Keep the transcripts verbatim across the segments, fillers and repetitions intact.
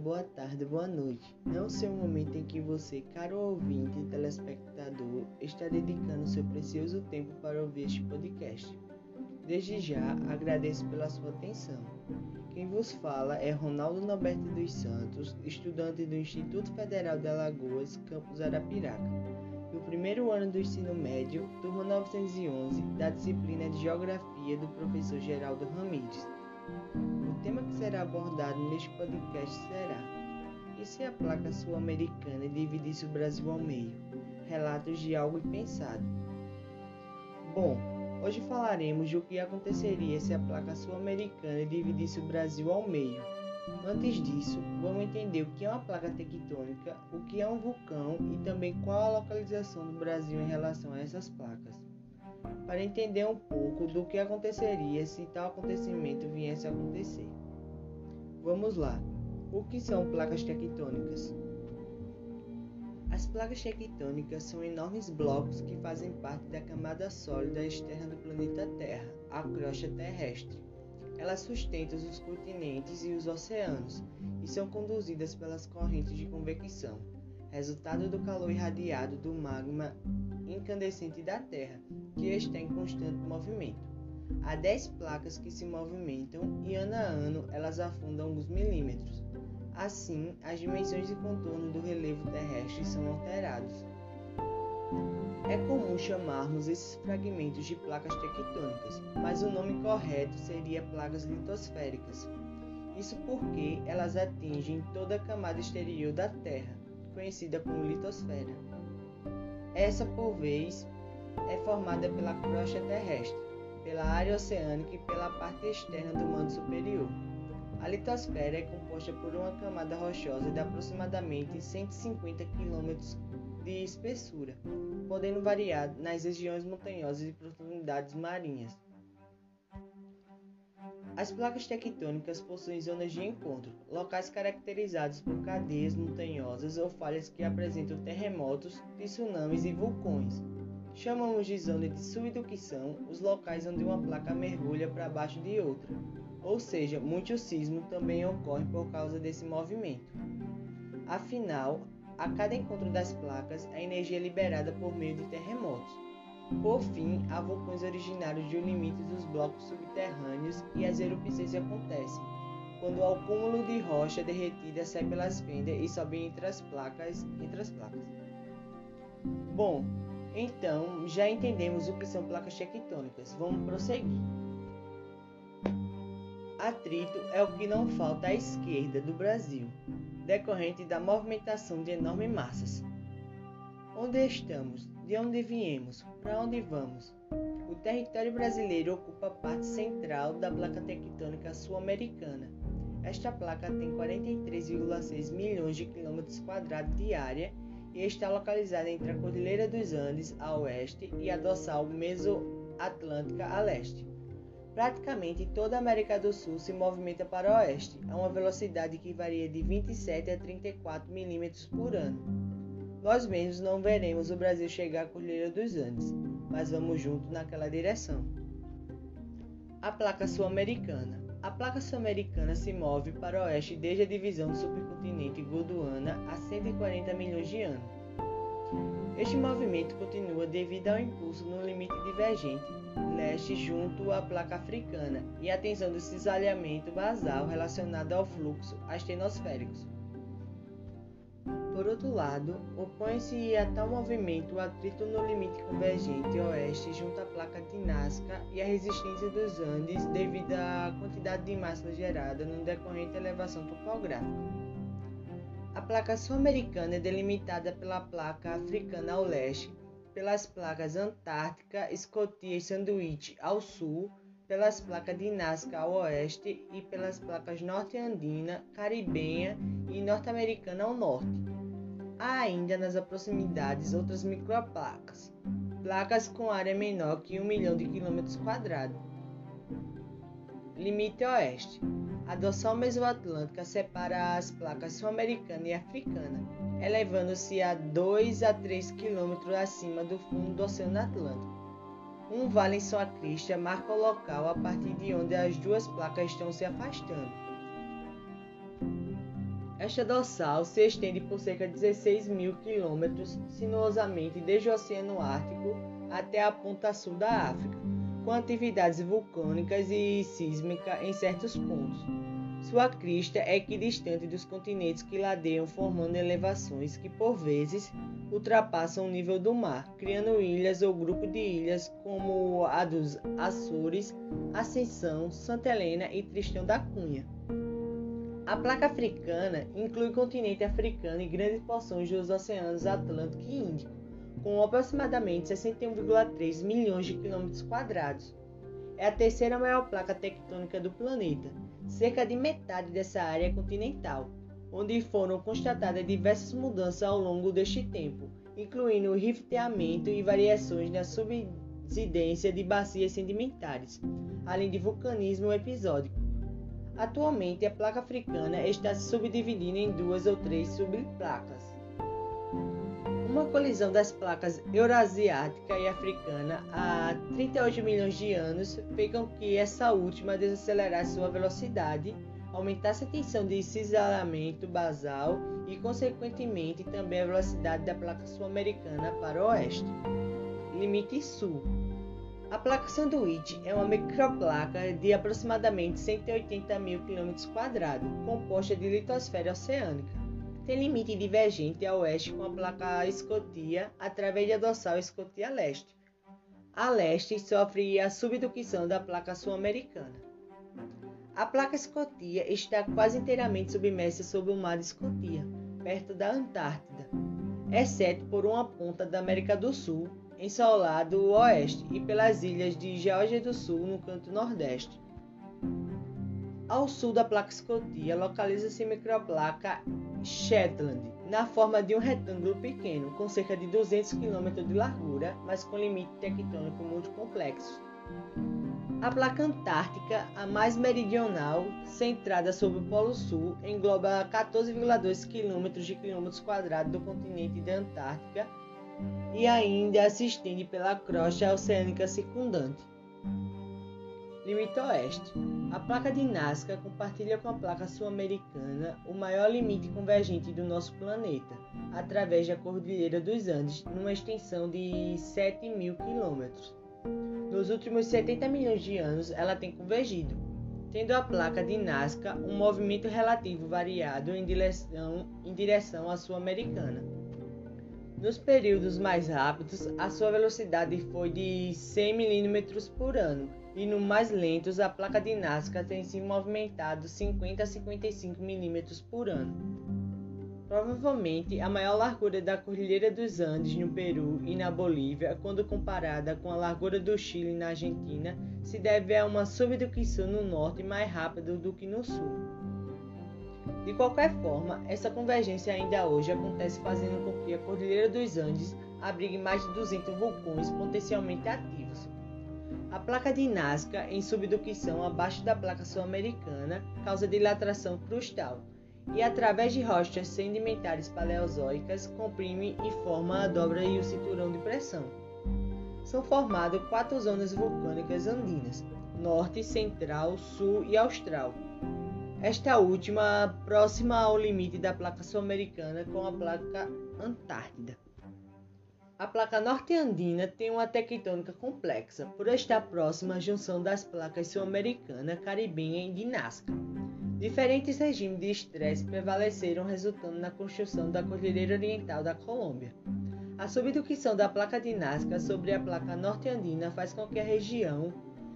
boa tarde, boa noite. Não sei o momento em que você, caro ouvinte e telespectador, está dedicando seu precioso tempo para ouvir este podcast. Desde já, agradeço pela sua atenção. Quem vos fala é Ronaldo Norberto dos Santos, estudante do Instituto Federal de Alagoas, campus Arapiraca, no primeiro ano do ensino médio, turma novecentos e onze, da disciplina de Geografia do professor Geraldo Ramides. O tema que será abordado neste podcast será: e se a placa sul-americana dividisse o Brasil ao meio? Relatos de algo impensado. Bom, hoje falaremos do que aconteceria se a placa sul-americana dividisse o Brasil ao meio. Antes disso, vamos entender o que é uma placa tectônica, o que é um vulcão e também qual a localização do Brasil em relação a essas placas. Para entender um pouco do que aconteceria se tal acontecimento viesse a acontecer. Vamos lá. O que são placas tectônicas? As placas tectônicas são enormes blocos que fazem parte da camada sólida externa do planeta Terra, a crosta terrestre. Elas sustentam os continentes e os oceanos e são conduzidas pelas correntes de convecção, resultado do calor irradiado do magma incandescente da Terra, que está em constante movimento. Há dez placas que se movimentam e ano a ano elas afundam alguns milímetros. Assim, as dimensões e contorno do relevo terrestre são alterados. É comum chamarmos esses fragmentos de placas tectônicas, mas o nome correto seria placas litosféricas. Isso porque elas atingem toda a camada exterior da Terra, conhecida como litosfera. Essa, por vez, é formada pela crosta terrestre, pela área oceânica e pela parte externa do manto superior. A litosfera é composta por uma camada rochosa de aproximadamente cento e cinquenta quilômetros de espessura, podendo variar nas regiões montanhosas e profundidades marinhas. As placas tectônicas possuem zonas de encontro, locais caracterizados por cadeias montanhosas ou falhas que apresentam terremotos, tsunamis e vulcões. Chamamos de zona de subducção os locais onde uma placa mergulha para baixo de outra, ou seja, muitos sismos também ocorrem por causa desse movimento. Afinal, a cada encontro das placas, a energia é liberada por meio de terremotos. Por fim, há vulcões originários de um limite dos blocos subterrâneos e as erupções acontecem quando o acúmulo de rocha derretida sai pelas fendas e sobe entre as placas. Entre as placas. Bom, então, já entendemos o que são placas tectônicas. Vamos prosseguir. Atrito é o que não falta à esquerda do Brasil, decorrente da movimentação de enormes massas. Onde estamos? De onde viemos? Para onde vamos? O território brasileiro ocupa a parte central da placa tectônica sul-americana. Esta placa tem quarenta e três vírgula seis milhões de quilômetros quadrados de área e está localizada entre a Cordilheira dos Andes, a oeste, e a dorsal Mesoatlântica, a leste. Praticamente toda a América do Sul se movimenta para o oeste, a uma velocidade que varia de vinte e sete a trinta e quatro milímetros por ano. Nós mesmos não veremos o Brasil chegar à Cordilheira dos Andes, mas vamos junto naquela direção. A placa sul-americana. A placa sul-americana se move para o oeste desde a divisão do supercontinente Gondwana há cento e quarenta milhões de anos. Este movimento continua devido ao impulso no limite divergente leste junto à placa africana e à tensão do cisalhamento basal relacionado ao fluxo astenosférico. Por outro lado, opõe-se a tal movimento o atrito no limite convergente oeste junto à placa de Nazca e a resistência dos Andes devido à quantidade de massa gerada no decorrente elevação topográfica. A placa sul-americana é delimitada pela placa africana ao leste, pelas placas Antártica, Escotia e Sandwich ao sul, pelas placas de Nazca ao oeste e pelas placas norte-andina, Caribenha e norte-americana ao norte. Há ainda nas proximidades outras microplacas, placas com área menor que um milhão de quilômetros quadrados. Limite oeste. A dorsal mesoatlântica separa as placas sul-americana e africana, elevando-se a dois a três quilômetros acima do fundo do Oceano Atlântico. Um vale em sua crista marca o local a partir de onde as duas placas estão se afastando. Esta dorsal se estende por cerca de dezesseis mil quilômetros sinuosamente desde o Oceano Ártico até a ponta sul da África, com atividades vulcânicas e sísmica em certos pontos. Sua crista é equidistante dos continentes que ladeiam, formando elevações que, por vezes, ultrapassam o nível do mar, criando ilhas ou grupo de ilhas como a dos Açores, Ascensão, Santa Helena e Tristão da Cunha. A placa africana inclui o continente africano e grandes porções dos oceanos Atlântico e Índico, com aproximadamente sessenta e um vírgula três milhões de quilômetros quadrados. É a terceira maior placa tectônica do planeta. Cerca de metade dessa área é continental, onde foram constatadas diversas mudanças ao longo deste tempo, incluindo o rifteamento e variações na subsidência de bacias sedimentares, além de vulcanismo episódico. Atualmente, a placa africana está se subdividindo em duas ou três subplacas. Uma colisão das placas eurasiática e africana há trinta e oito milhões de anos fez com que essa última desacelerasse sua velocidade, aumentasse a tensão de cisalhamento basal e, consequentemente, também a velocidade da placa sul-americana para o oeste. Limite sul. A placa sanduíche é uma microplaca de aproximadamente cento e oitenta mil quilômetros quadrados, composta de litosfera oceânica. Tem limite divergente a oeste com a placa Escotia através da dorsal Escotia-Leste. A leste sofre a subdução da placa sul-americana. A placa Escotia está quase inteiramente submersa sob o mar de Escotia, perto da Antártida, exceto por uma ponta da América do Sul, ensolado oeste, e pelas ilhas de Geórgia do Sul, no canto nordeste. Ao sul da placa Escotia, localiza-se a microplaca Shetland, na forma de um retângulo pequeno, com cerca de duzentos quilômetros de largura, mas com limite tectônico muito complexo. A placa Antártica, a mais meridional, centrada sobre o Polo Sul, engloba quatorze vírgula dois quilômetros de quilômetros quadrados do continente da Antártica, e ainda se estende pela crosta oceânica circundante. Limite oeste. A placa de Nazca compartilha com a placa sul-americana o maior limite convergente do nosso planeta, através da Cordilheira dos Andes, numa extensão de sete mil quilômetros. Nos últimos setenta milhões de anos, ela tem convergido, tendo a placa de Nazca um movimento relativo variado em direção, em direção à sul-americana. Nos períodos mais rápidos, a sua velocidade foi de cem milímetros por ano, e no mais lentos, a placa de Nazca tem se movimentado cinquenta a cinquenta e cinco milímetros por ano. Provavelmente, a maior largura da Cordilheira dos Andes no Peru e na Bolívia, quando comparada com a largura do Chile na Argentina, se deve a uma subdução no norte mais rápida do que no sul. De qualquer forma, essa convergência ainda hoje acontece fazendo com que a Cordilheira dos Andes abrigue mais de duzentos vulcões potencialmente ativos. A placa de Nazca, em subdução abaixo da placa sul-americana, causa dilatação crustal e, através de rochas sedimentares paleozoicas, comprime e forma a dobra e o cinturão de pressão. São formadas quatro zonas vulcânicas andinas: norte, central, sul e austral. Esta última próxima ao limite da placa sul-americana com a placa Antártida. A placa norte-andina tem uma tectônica complexa, por estar próxima à junção das placas sul-americana, Caribenha e de Nazca. Diferentes regimes de estresse prevaleceram, resultando na construção da Cordilheira Oriental da Colômbia. A subdução da placa de Nazca sobre a placa norte-andina faz com que a região,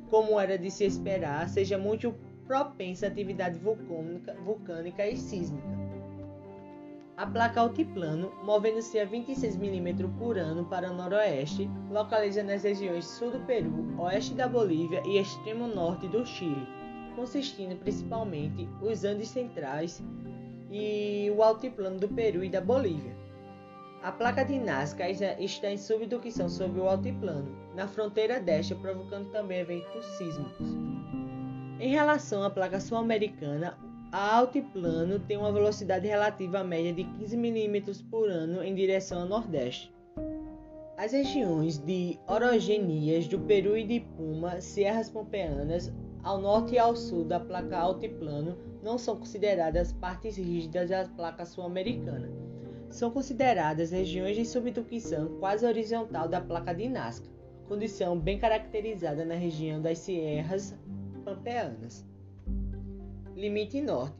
como era de se esperar, seja muito propensa à atividade vulcânica, vulcânica e sísmica. A placa Altiplano, movendo-se a vinte e seis milímetros por ano para o noroeste, localiza nas regiões sul do Peru, oeste da Bolívia e extremo norte do Chile, consistindo principalmente os Andes centrais e o Altiplano do Peru e da Bolívia. A placa de Nazca está em subdução sobre o Altiplano, na fronteira deste, provocando também eventos sísmicos. Em relação à placa sul-americana, a Altiplano tem uma velocidade relativa à média de quinze milímetros por ano em direção ao nordeste. As regiões de Orogenias do Peru e de Puma, Sierras Pampeanas, ao norte e ao sul da placa Altiplano não são consideradas partes rígidas da placa sul-americana. São consideradas regiões de subdução quase horizontal da placa de Nazca, condição bem caracterizada na região das Sierras Pampeanas. Limite norte.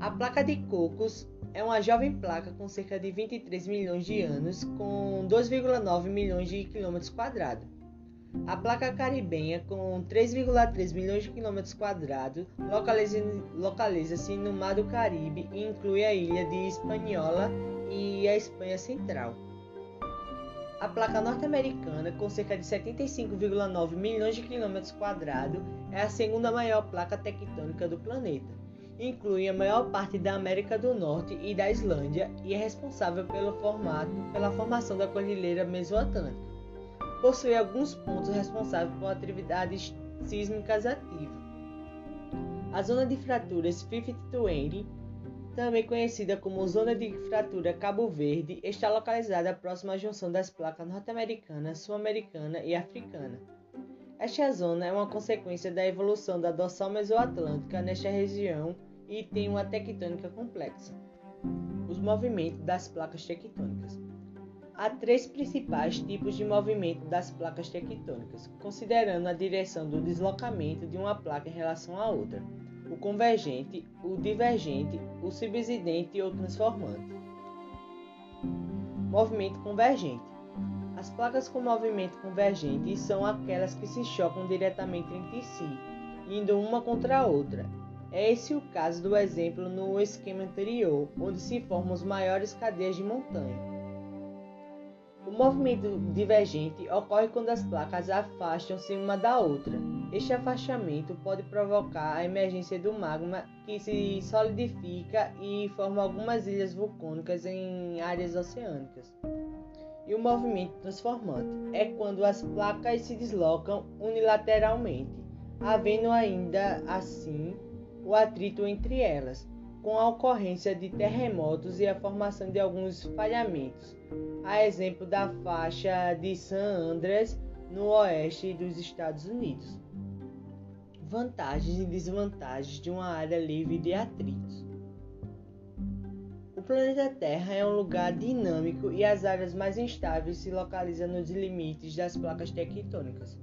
A placa de Cocos é uma jovem placa com cerca de vinte e três milhões de anos, com dois vírgula nove milhões de quilômetros quadrados. A placa Caribenha, com três vírgula três milhões de quilômetros quadrados, localiza-se no Mar do Caribe e inclui a ilha de Hispaniola e a Espanha Central. A placa norte-americana, com cerca de setenta e cinco vírgula nove milhões de quilômetros quadrados, é a segunda maior placa tectônica do planeta. Inclui a maior parte da América do Norte e da Islândia e é responsável pelo formato, pela formação da Cordilheira Mesoatlântica. Possui alguns pontos responsáveis por atividades sísmicas ativas. A zona de fraturas cinquenta e vinte, também conhecida como Zona de Fratura Cabo Verde, está localizada próxima à junção das placas norte-americana, sul-americana e africana. Esta zona é uma consequência da evolução da dorsal mesoatlântica nesta região e tem uma tectônica complexa. Os movimentos das placas tectônicas. Há três principais tipos de movimento das placas tectônicas, considerando a direção do deslocamento de uma placa em relação à outra: o convergente, o divergente, o subsidente ou transformante. Movimento convergente. As placas com movimento convergente são aquelas que se chocam diretamente entre si, indo uma contra a outra. É esse o caso do exemplo no esquema anterior, onde se formam as maiores cadeias de montanha. O movimento divergente ocorre quando as placas afastam-se uma da outra. Este afastamento pode provocar a emergência do magma, que se solidifica e forma algumas ilhas vulcânicas em áreas oceânicas. E o movimento transformante é quando as placas se deslocam unilateralmente, havendo ainda assim o atrito entre elas, com a ocorrência de terremotos e a formação de alguns falhamentos, a exemplo da faixa de San Andreas no oeste dos Estados Unidos. Vantagens e desvantagens de uma área livre de atritos. O planeta Terra é um lugar dinâmico e as áreas mais instáveis se localizam nos limites das placas tectônicas.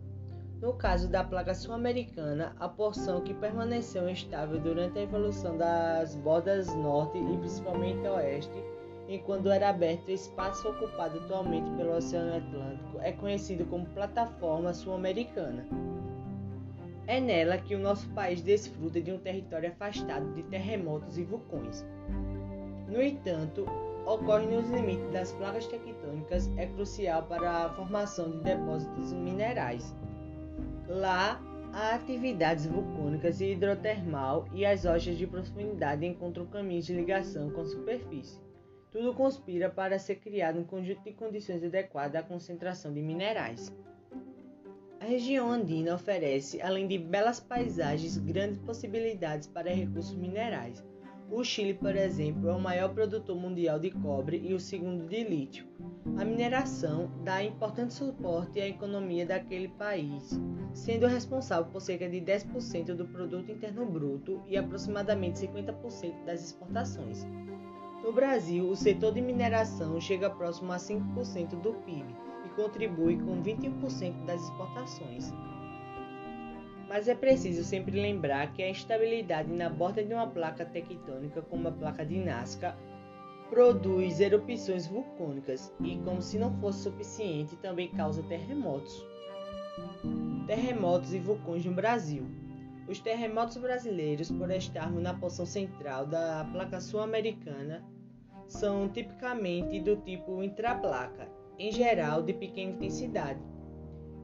No caso da placa sul-americana, a porção que permaneceu estável durante a evolução das bordas norte e principalmente oeste, enquanto era aberto o espaço ocupado atualmente pelo Oceano Atlântico, é conhecido como Plataforma Sul-Americana. É nela que o nosso país desfruta de um território afastado de terremotos e vulcões. No entanto, ocorre nos limites das placas tectônicas é crucial para a formação de depósitos minerais. Lá, há atividades vulcânicas e hidrotermal e as rochas de profundidade encontram caminhos de ligação com a superfície. Tudo conspira para ser criado um conjunto de condições adequadas à concentração de minerais. A região andina oferece, além de belas paisagens, grandes possibilidades para recursos minerais. O Chile, por exemplo, é o maior produtor mundial de cobre e o segundo de lítio. A mineração dá importante suporte à economia daquele país, sendo responsável por cerca de dez por cento do produto interno bruto e aproximadamente cinquenta por cento das exportações. No Brasil, o setor de mineração chega próximo a cinco por cento do P I B e contribui com vinte e um por cento das exportações. Mas é preciso sempre lembrar que a instabilidade na borda de uma placa tectônica, como a placa de Nazca, produz erupções vulcânicas e, como se não fosse suficiente, também causa terremotos. Terremotos e vulcões no Brasil. Os terremotos brasileiros, por estarmos na porção central da placa sul-americana, são tipicamente do tipo intraplaca, em geral de pequena intensidade.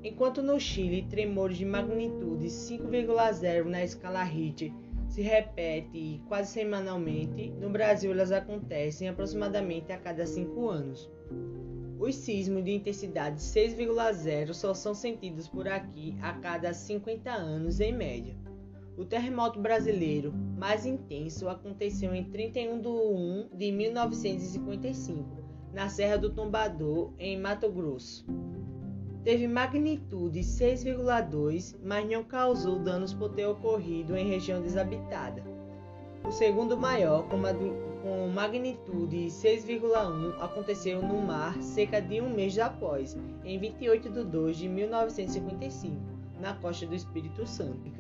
Enquanto no Chile, tremores de magnitude cinco vírgula zero na escala Richter se repetem quase semanalmente, no Brasil elas acontecem aproximadamente a cada cinco anos. Os sismos de intensidade seis vírgula zero só são sentidos por aqui a cada cinquenta anos em média. O terremoto brasileiro mais intenso aconteceu em trinta e um de janeiro de mil novecentos e cinquenta e cinco, na Serra do Tombador, em Mato Grosso. teve magnitude seis vírgula dois, mas não causou danos por ter ocorrido em região desabitada. O segundo maior, com, com magnitude seis vírgula um, aconteceu no mar cerca de um mês após, em vinte e oito de fevereiro de mil novecentos e cinquenta e cinco, na costa do Espírito Santo.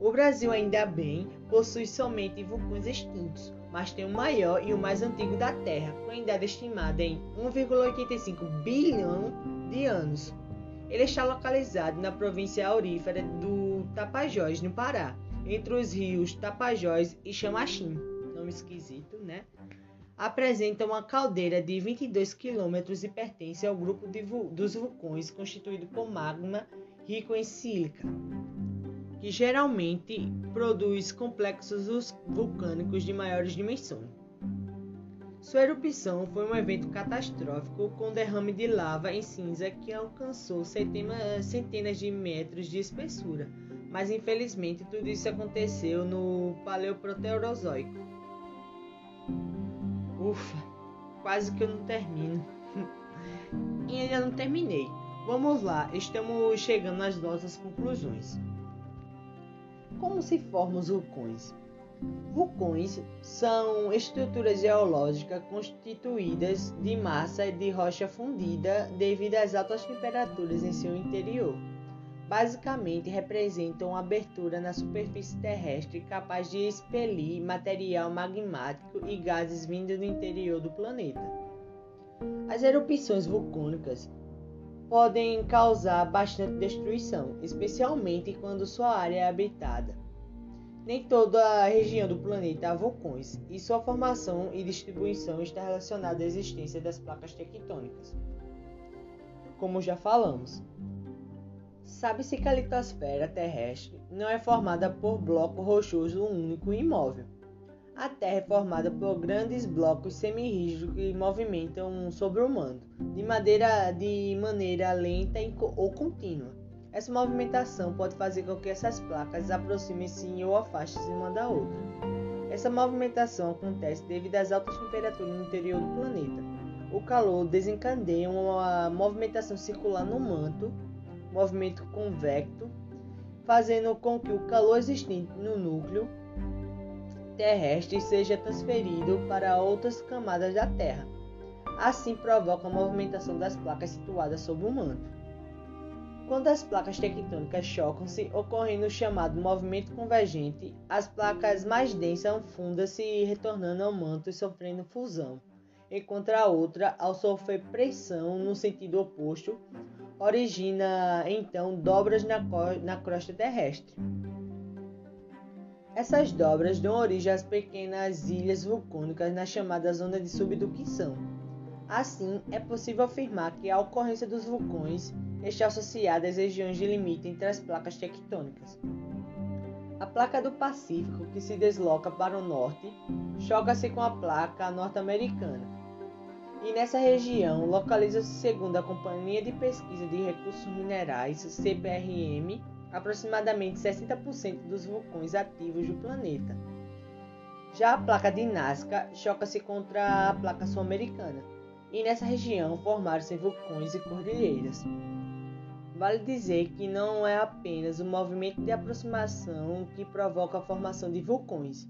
O Brasil, ainda bem, possui somente vulcões extintos, mas tem o maior e o mais antigo da Terra, com a idade estimada em um vírgula oitenta e cinco bilhão de anos. Ele está localizado na província aurífera do Tapajós, no Pará, entre os rios Tapajós e Chamachim, nome esquisito, né? Apresenta uma caldeira de vinte e dois quilômetros e pertence ao grupo de vu- dos vulcões constituído por magma rico em sílica, que geralmente produz complexos vulcânicos de maiores dimensões. Sua erupção foi um evento catastrófico com derrame de lava em cinza que alcançou centenas de metros de espessura, mas infelizmente tudo isso aconteceu no Paleoproterozoico. Ufa, quase que eu não termino. E ainda não terminei. Vamos lá, estamos chegando às nossas conclusões. Como se formam os vulcões? Vulcões são estruturas geológicas constituídas de massa de rocha fundida devido às altas temperaturas em seu interior. Basicamente, representam uma abertura na superfície terrestre capaz de expelir material magmático e gases vindos do interior do planeta. As erupções vulcânicas podem causar bastante destruição, especialmente quando sua área é habitada. Nem toda a região do planeta há vulcões, e sua formação e distribuição está relacionada à existência das placas tectônicas, como já falamos. Sabe-se que a litosfera terrestre não é formada por bloco rochoso único e imóvel. A Terra é formada por grandes blocos semirrígidos que movimentam sobre o manto, de, madeira, de maneira lenta ou contínua. Essa movimentação pode fazer com que essas placas aproximem-se ou afastem-se uma da outra. Essa movimentação acontece devido às altas temperaturas no interior do planeta. O calor desencadeia uma movimentação circular no manto, movimento convecto, fazendo com que o calor existente no núcleo terrestre seja transferido para outras camadas da Terra. Assim provoca a movimentação das placas situadas sob o manto. Quando as placas tectônicas chocam-se, ocorrendo o chamado movimento convergente, as placas mais densas afundam-se e retornando ao manto e sofrendo fusão, enquanto a outra, ao sofrer pressão no sentido oposto, origina então dobras na, co- na crosta terrestre. Essas dobras dão origem às pequenas ilhas vulcânicas na chamada zona de subdução. Assim, é possível afirmar que a ocorrência dos vulcões está associada às regiões de limite entre as placas tectônicas. A placa do Pacífico, que se desloca para o norte, choca-se com a placa norte-americana. E nessa região, localiza-se, segundo a Companhia de Pesquisa de Recursos Minerais, C P R M, aproximadamente sessenta por cento dos vulcões ativos do planeta. Já a placa de Nazca choca-se contra a placa sul-americana, e nessa região formaram-se vulcões e cordilheiras. Vale dizer que não é apenas o movimento de aproximação que provoca a formação de vulcões.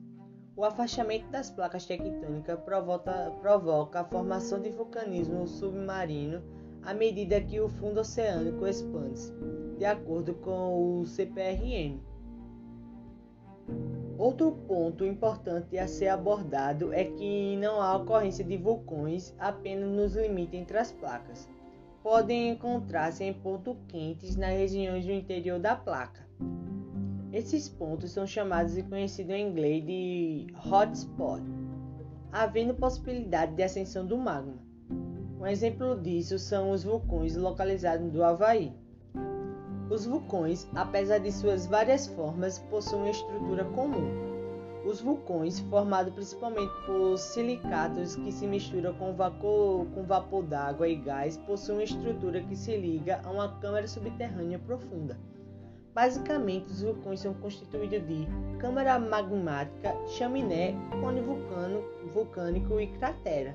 O afastamento das placas tectônicas provoca, provoca a formação de vulcanismo submarino à medida que o fundo oceânico expande-se, de acordo com o C P R M. Outro ponto importante a ser abordado é que não há ocorrência de vulcões apenas nos limites entre as placas. Podem encontrar-se em pontos quentes nas regiões do interior da placa. Esses pontos são chamados e conhecidos em inglês de hotspot, havendo possibilidade de ascensão do magma. Um exemplo disso são os vulcões localizados no Havaí. Os vulcões, apesar de suas várias formas, possuem uma estrutura comum. Os vulcões, formados principalmente por silicatos que se misturam com vapor, com vapor d'água e gás, possuem uma estrutura que se liga a uma câmara subterrânea profunda. Basicamente, os vulcões são constituídos de câmara magmática, chaminé, cone vulcânico e cratera.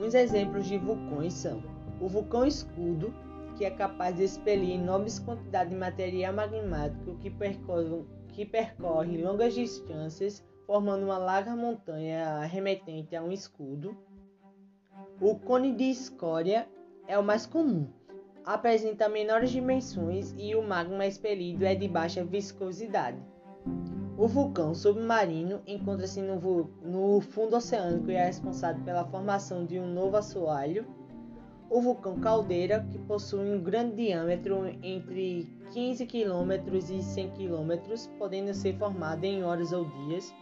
Uns exemplos de vulcões são o vulcão escudo, que é capaz de expelir enormes quantidades de material magmático que percorre, que percorre longas distâncias, formando uma larga montanha remetente a um escudo. O cone de escória é o mais comum, apresenta menores dimensões e o magma expelido é de baixa viscosidade. O vulcão submarino encontra-se no, no fundo oceânico e é responsável pela formação de um novo assoalho. O vulcão caldeira, que possui um grande diâmetro entre quinze quilômetros e cem quilômetros, podendo ser formado em horas ou dias,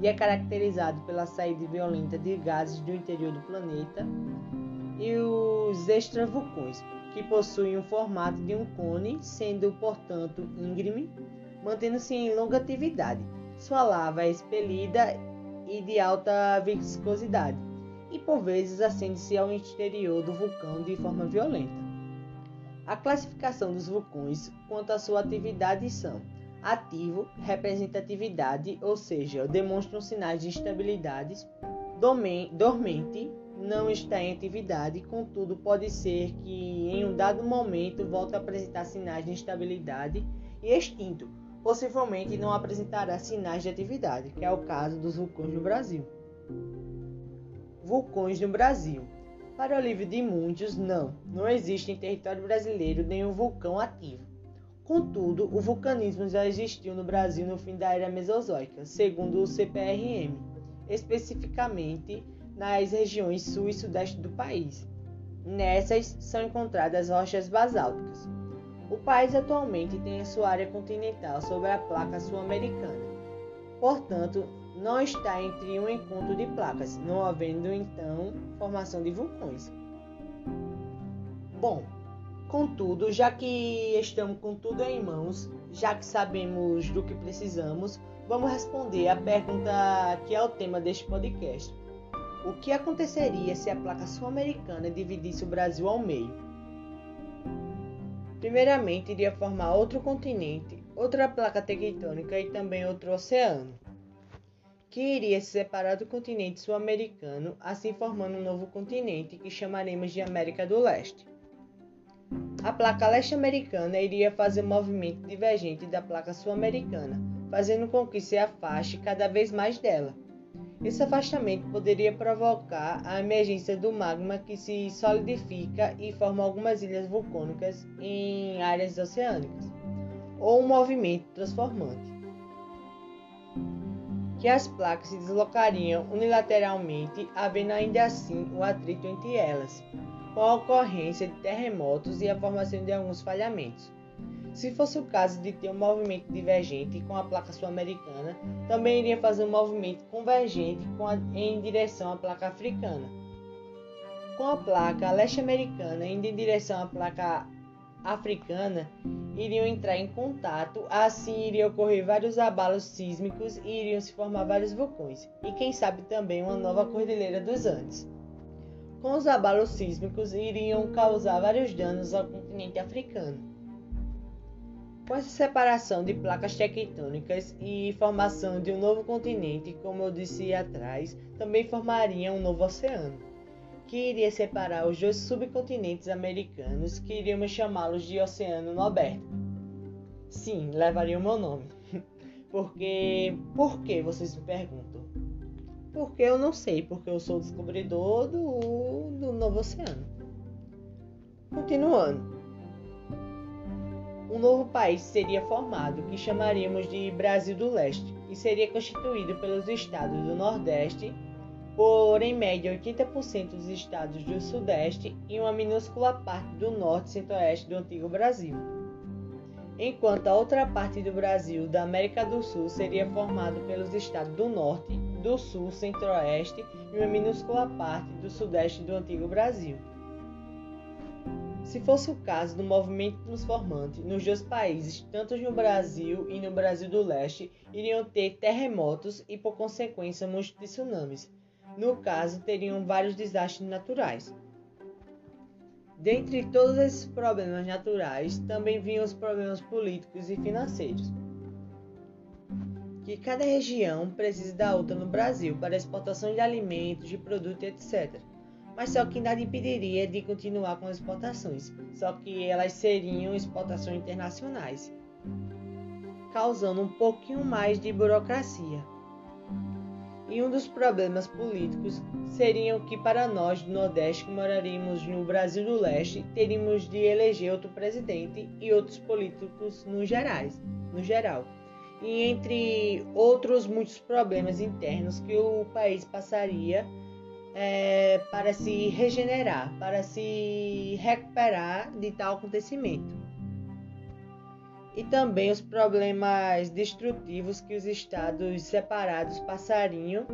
e é caracterizado pela saída violenta de gases do interior do planeta. E os extravulcões, que possuem o formato de um cone, sendo, portanto, íngreme, mantendo-se em longa atividade. Sua lava é expelida e de alta viscosidade, e por vezes acende-se ao interior do vulcão de forma violenta. A classificação dos vulcões quanto à sua atividade são: ativo, representa atividade, ou seja, demonstram sinais de instabilidades; dormente, não está em atividade, contudo pode ser que em um dado momento volte a apresentar sinais de instabilidade; e extinto, possivelmente não apresentará sinais de atividade, que é o caso dos vulcões no Brasil. Vulcões no Brasil. Para o livro de Mundios, não, não existe em território brasileiro nenhum vulcão ativo. Contudo, o vulcanismo já existiu no Brasil no fim da Era Mesozoica, segundo o C P R M, especificamente nas regiões sul e sudeste do país. Nessas são encontradas rochas basálticas. O país atualmente tem a sua área continental sobre a placa sul-americana, portanto, não está entre um encontro de placas, não havendo, então, formação de vulcões. Bom, contudo, já que estamos com tudo em mãos, já que sabemos do que precisamos, vamos responder a pergunta que é o tema deste podcast. O que aconteceria se a placa sul-americana dividisse o Brasil ao meio? Primeiramente, iria formar outro continente, outra placa tectônica e também outro oceano, que iria se separar do continente sul-americano, assim formando um novo continente que chamaremos de América do Leste. A placa leste-americana iria fazer um movimento divergente da placa sul-americana, fazendo com que se afaste cada vez mais dela. Esse afastamento poderia provocar a emergência do magma que se solidifica e forma algumas ilhas vulcânicas em áreas oceânicas, ou um movimento transformante, que as placas se deslocariam unilateralmente, havendo ainda assim o atrito entre elas, com a ocorrência de terremotos e a formação de alguns falhamentos. Se fosse o caso de ter um movimento divergente com a placa sul-americana, também iria fazer um movimento convergente com a, em direção à placa africana. Com a placa leste-americana indo em direção à placa africana, iriam entrar em contato, assim iriam ocorrer vários abalos sísmicos e iriam se formar vários vulcões, e quem sabe também uma nova Cordilheira dos Andes. Com os abalos sísmicos iriam causar vários danos ao continente africano. Com essa separação de placas tectônicas e formação de um novo continente, como eu disse atrás, também formaria um novo oceano, que iria separar os dois subcontinentes americanos, que iríamos chamá-los de Oceano Norberto. Sim, levaria o meu nome. Porque... Por que vocês me perguntam? Porque eu não sei, porque eu sou o descobridor do, do novo oceano. Continuando. Um novo país seria formado, que chamaríamos de Brasil do Leste, e seria constituído pelos estados do Nordeste, por em média oitenta por cento dos estados do Sudeste e uma minúscula parte do Norte e Centro-Oeste do antigo Brasil. Enquanto a outra parte do Brasil, da América do Sul, seria formada pelos estados do Norte, do Sul, Centro-Oeste e uma minúscula parte do Sudeste do antigo Brasil. Se fosse o caso do movimento transformante nos dois países, tanto no Brasil e no Brasil do Leste, iriam ter terremotos e, por consequência, muitos tsunamis. No caso, teriam vários desastres naturais. Dentre todos esses problemas naturais, também vinham os problemas políticos e financeiros, que cada região precisa da outra no Brasil para exportação de alimentos, de produtos, etcétera. mas só que nada impediria de continuar com as exportações, só que elas seriam exportações internacionais, causando um pouquinho mais de burocracia. E um dos problemas políticos seria que para nós do Nordeste, que moraríamos no Brasil do Leste, teríamos de eleger outro presidente e outros políticos no gerais, no geral. E entre outros muitos problemas internos que o país passaria é, para se regenerar, para se recuperar de tal acontecimento. E também os problemas destrutivos que os estados separados passariam,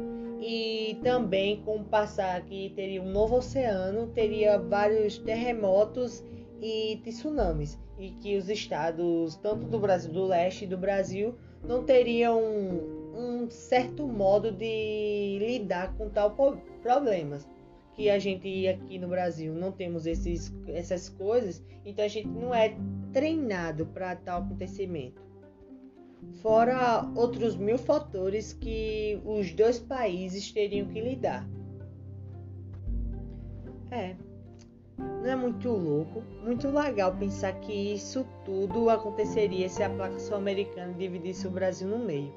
e também com o passar que teria um novo oceano, teria vários terremotos e tsunamis, e que os estados, tanto do Brasil do Leste e do Brasil, não teriam um, um certo modo de lidar com tal problemas. Que a gente aqui no Brasil não temos esses, essas coisas, então a gente não é treinado para tal acontecimento. Fora outros mil fatores que os dois países teriam que lidar. É, não é muito louco, muito legal pensar que isso tudo aconteceria se a placa sul-americana dividisse o Brasil no meio.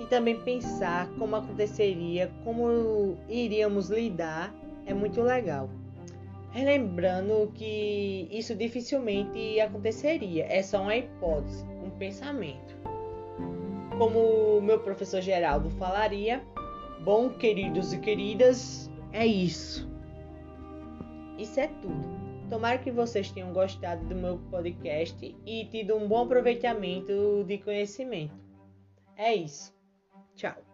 E também pensar como aconteceria, como iríamos lidar, é muito legal. Relembrando que isso dificilmente aconteceria, é só uma hipótese, um pensamento. Como meu professor Geraldo falaria, bom, queridos e queridas, é isso. Isso é tudo. Tomara que vocês tenham gostado do meu podcast e tido um bom aproveitamento de conhecimento. É isso. Tchau.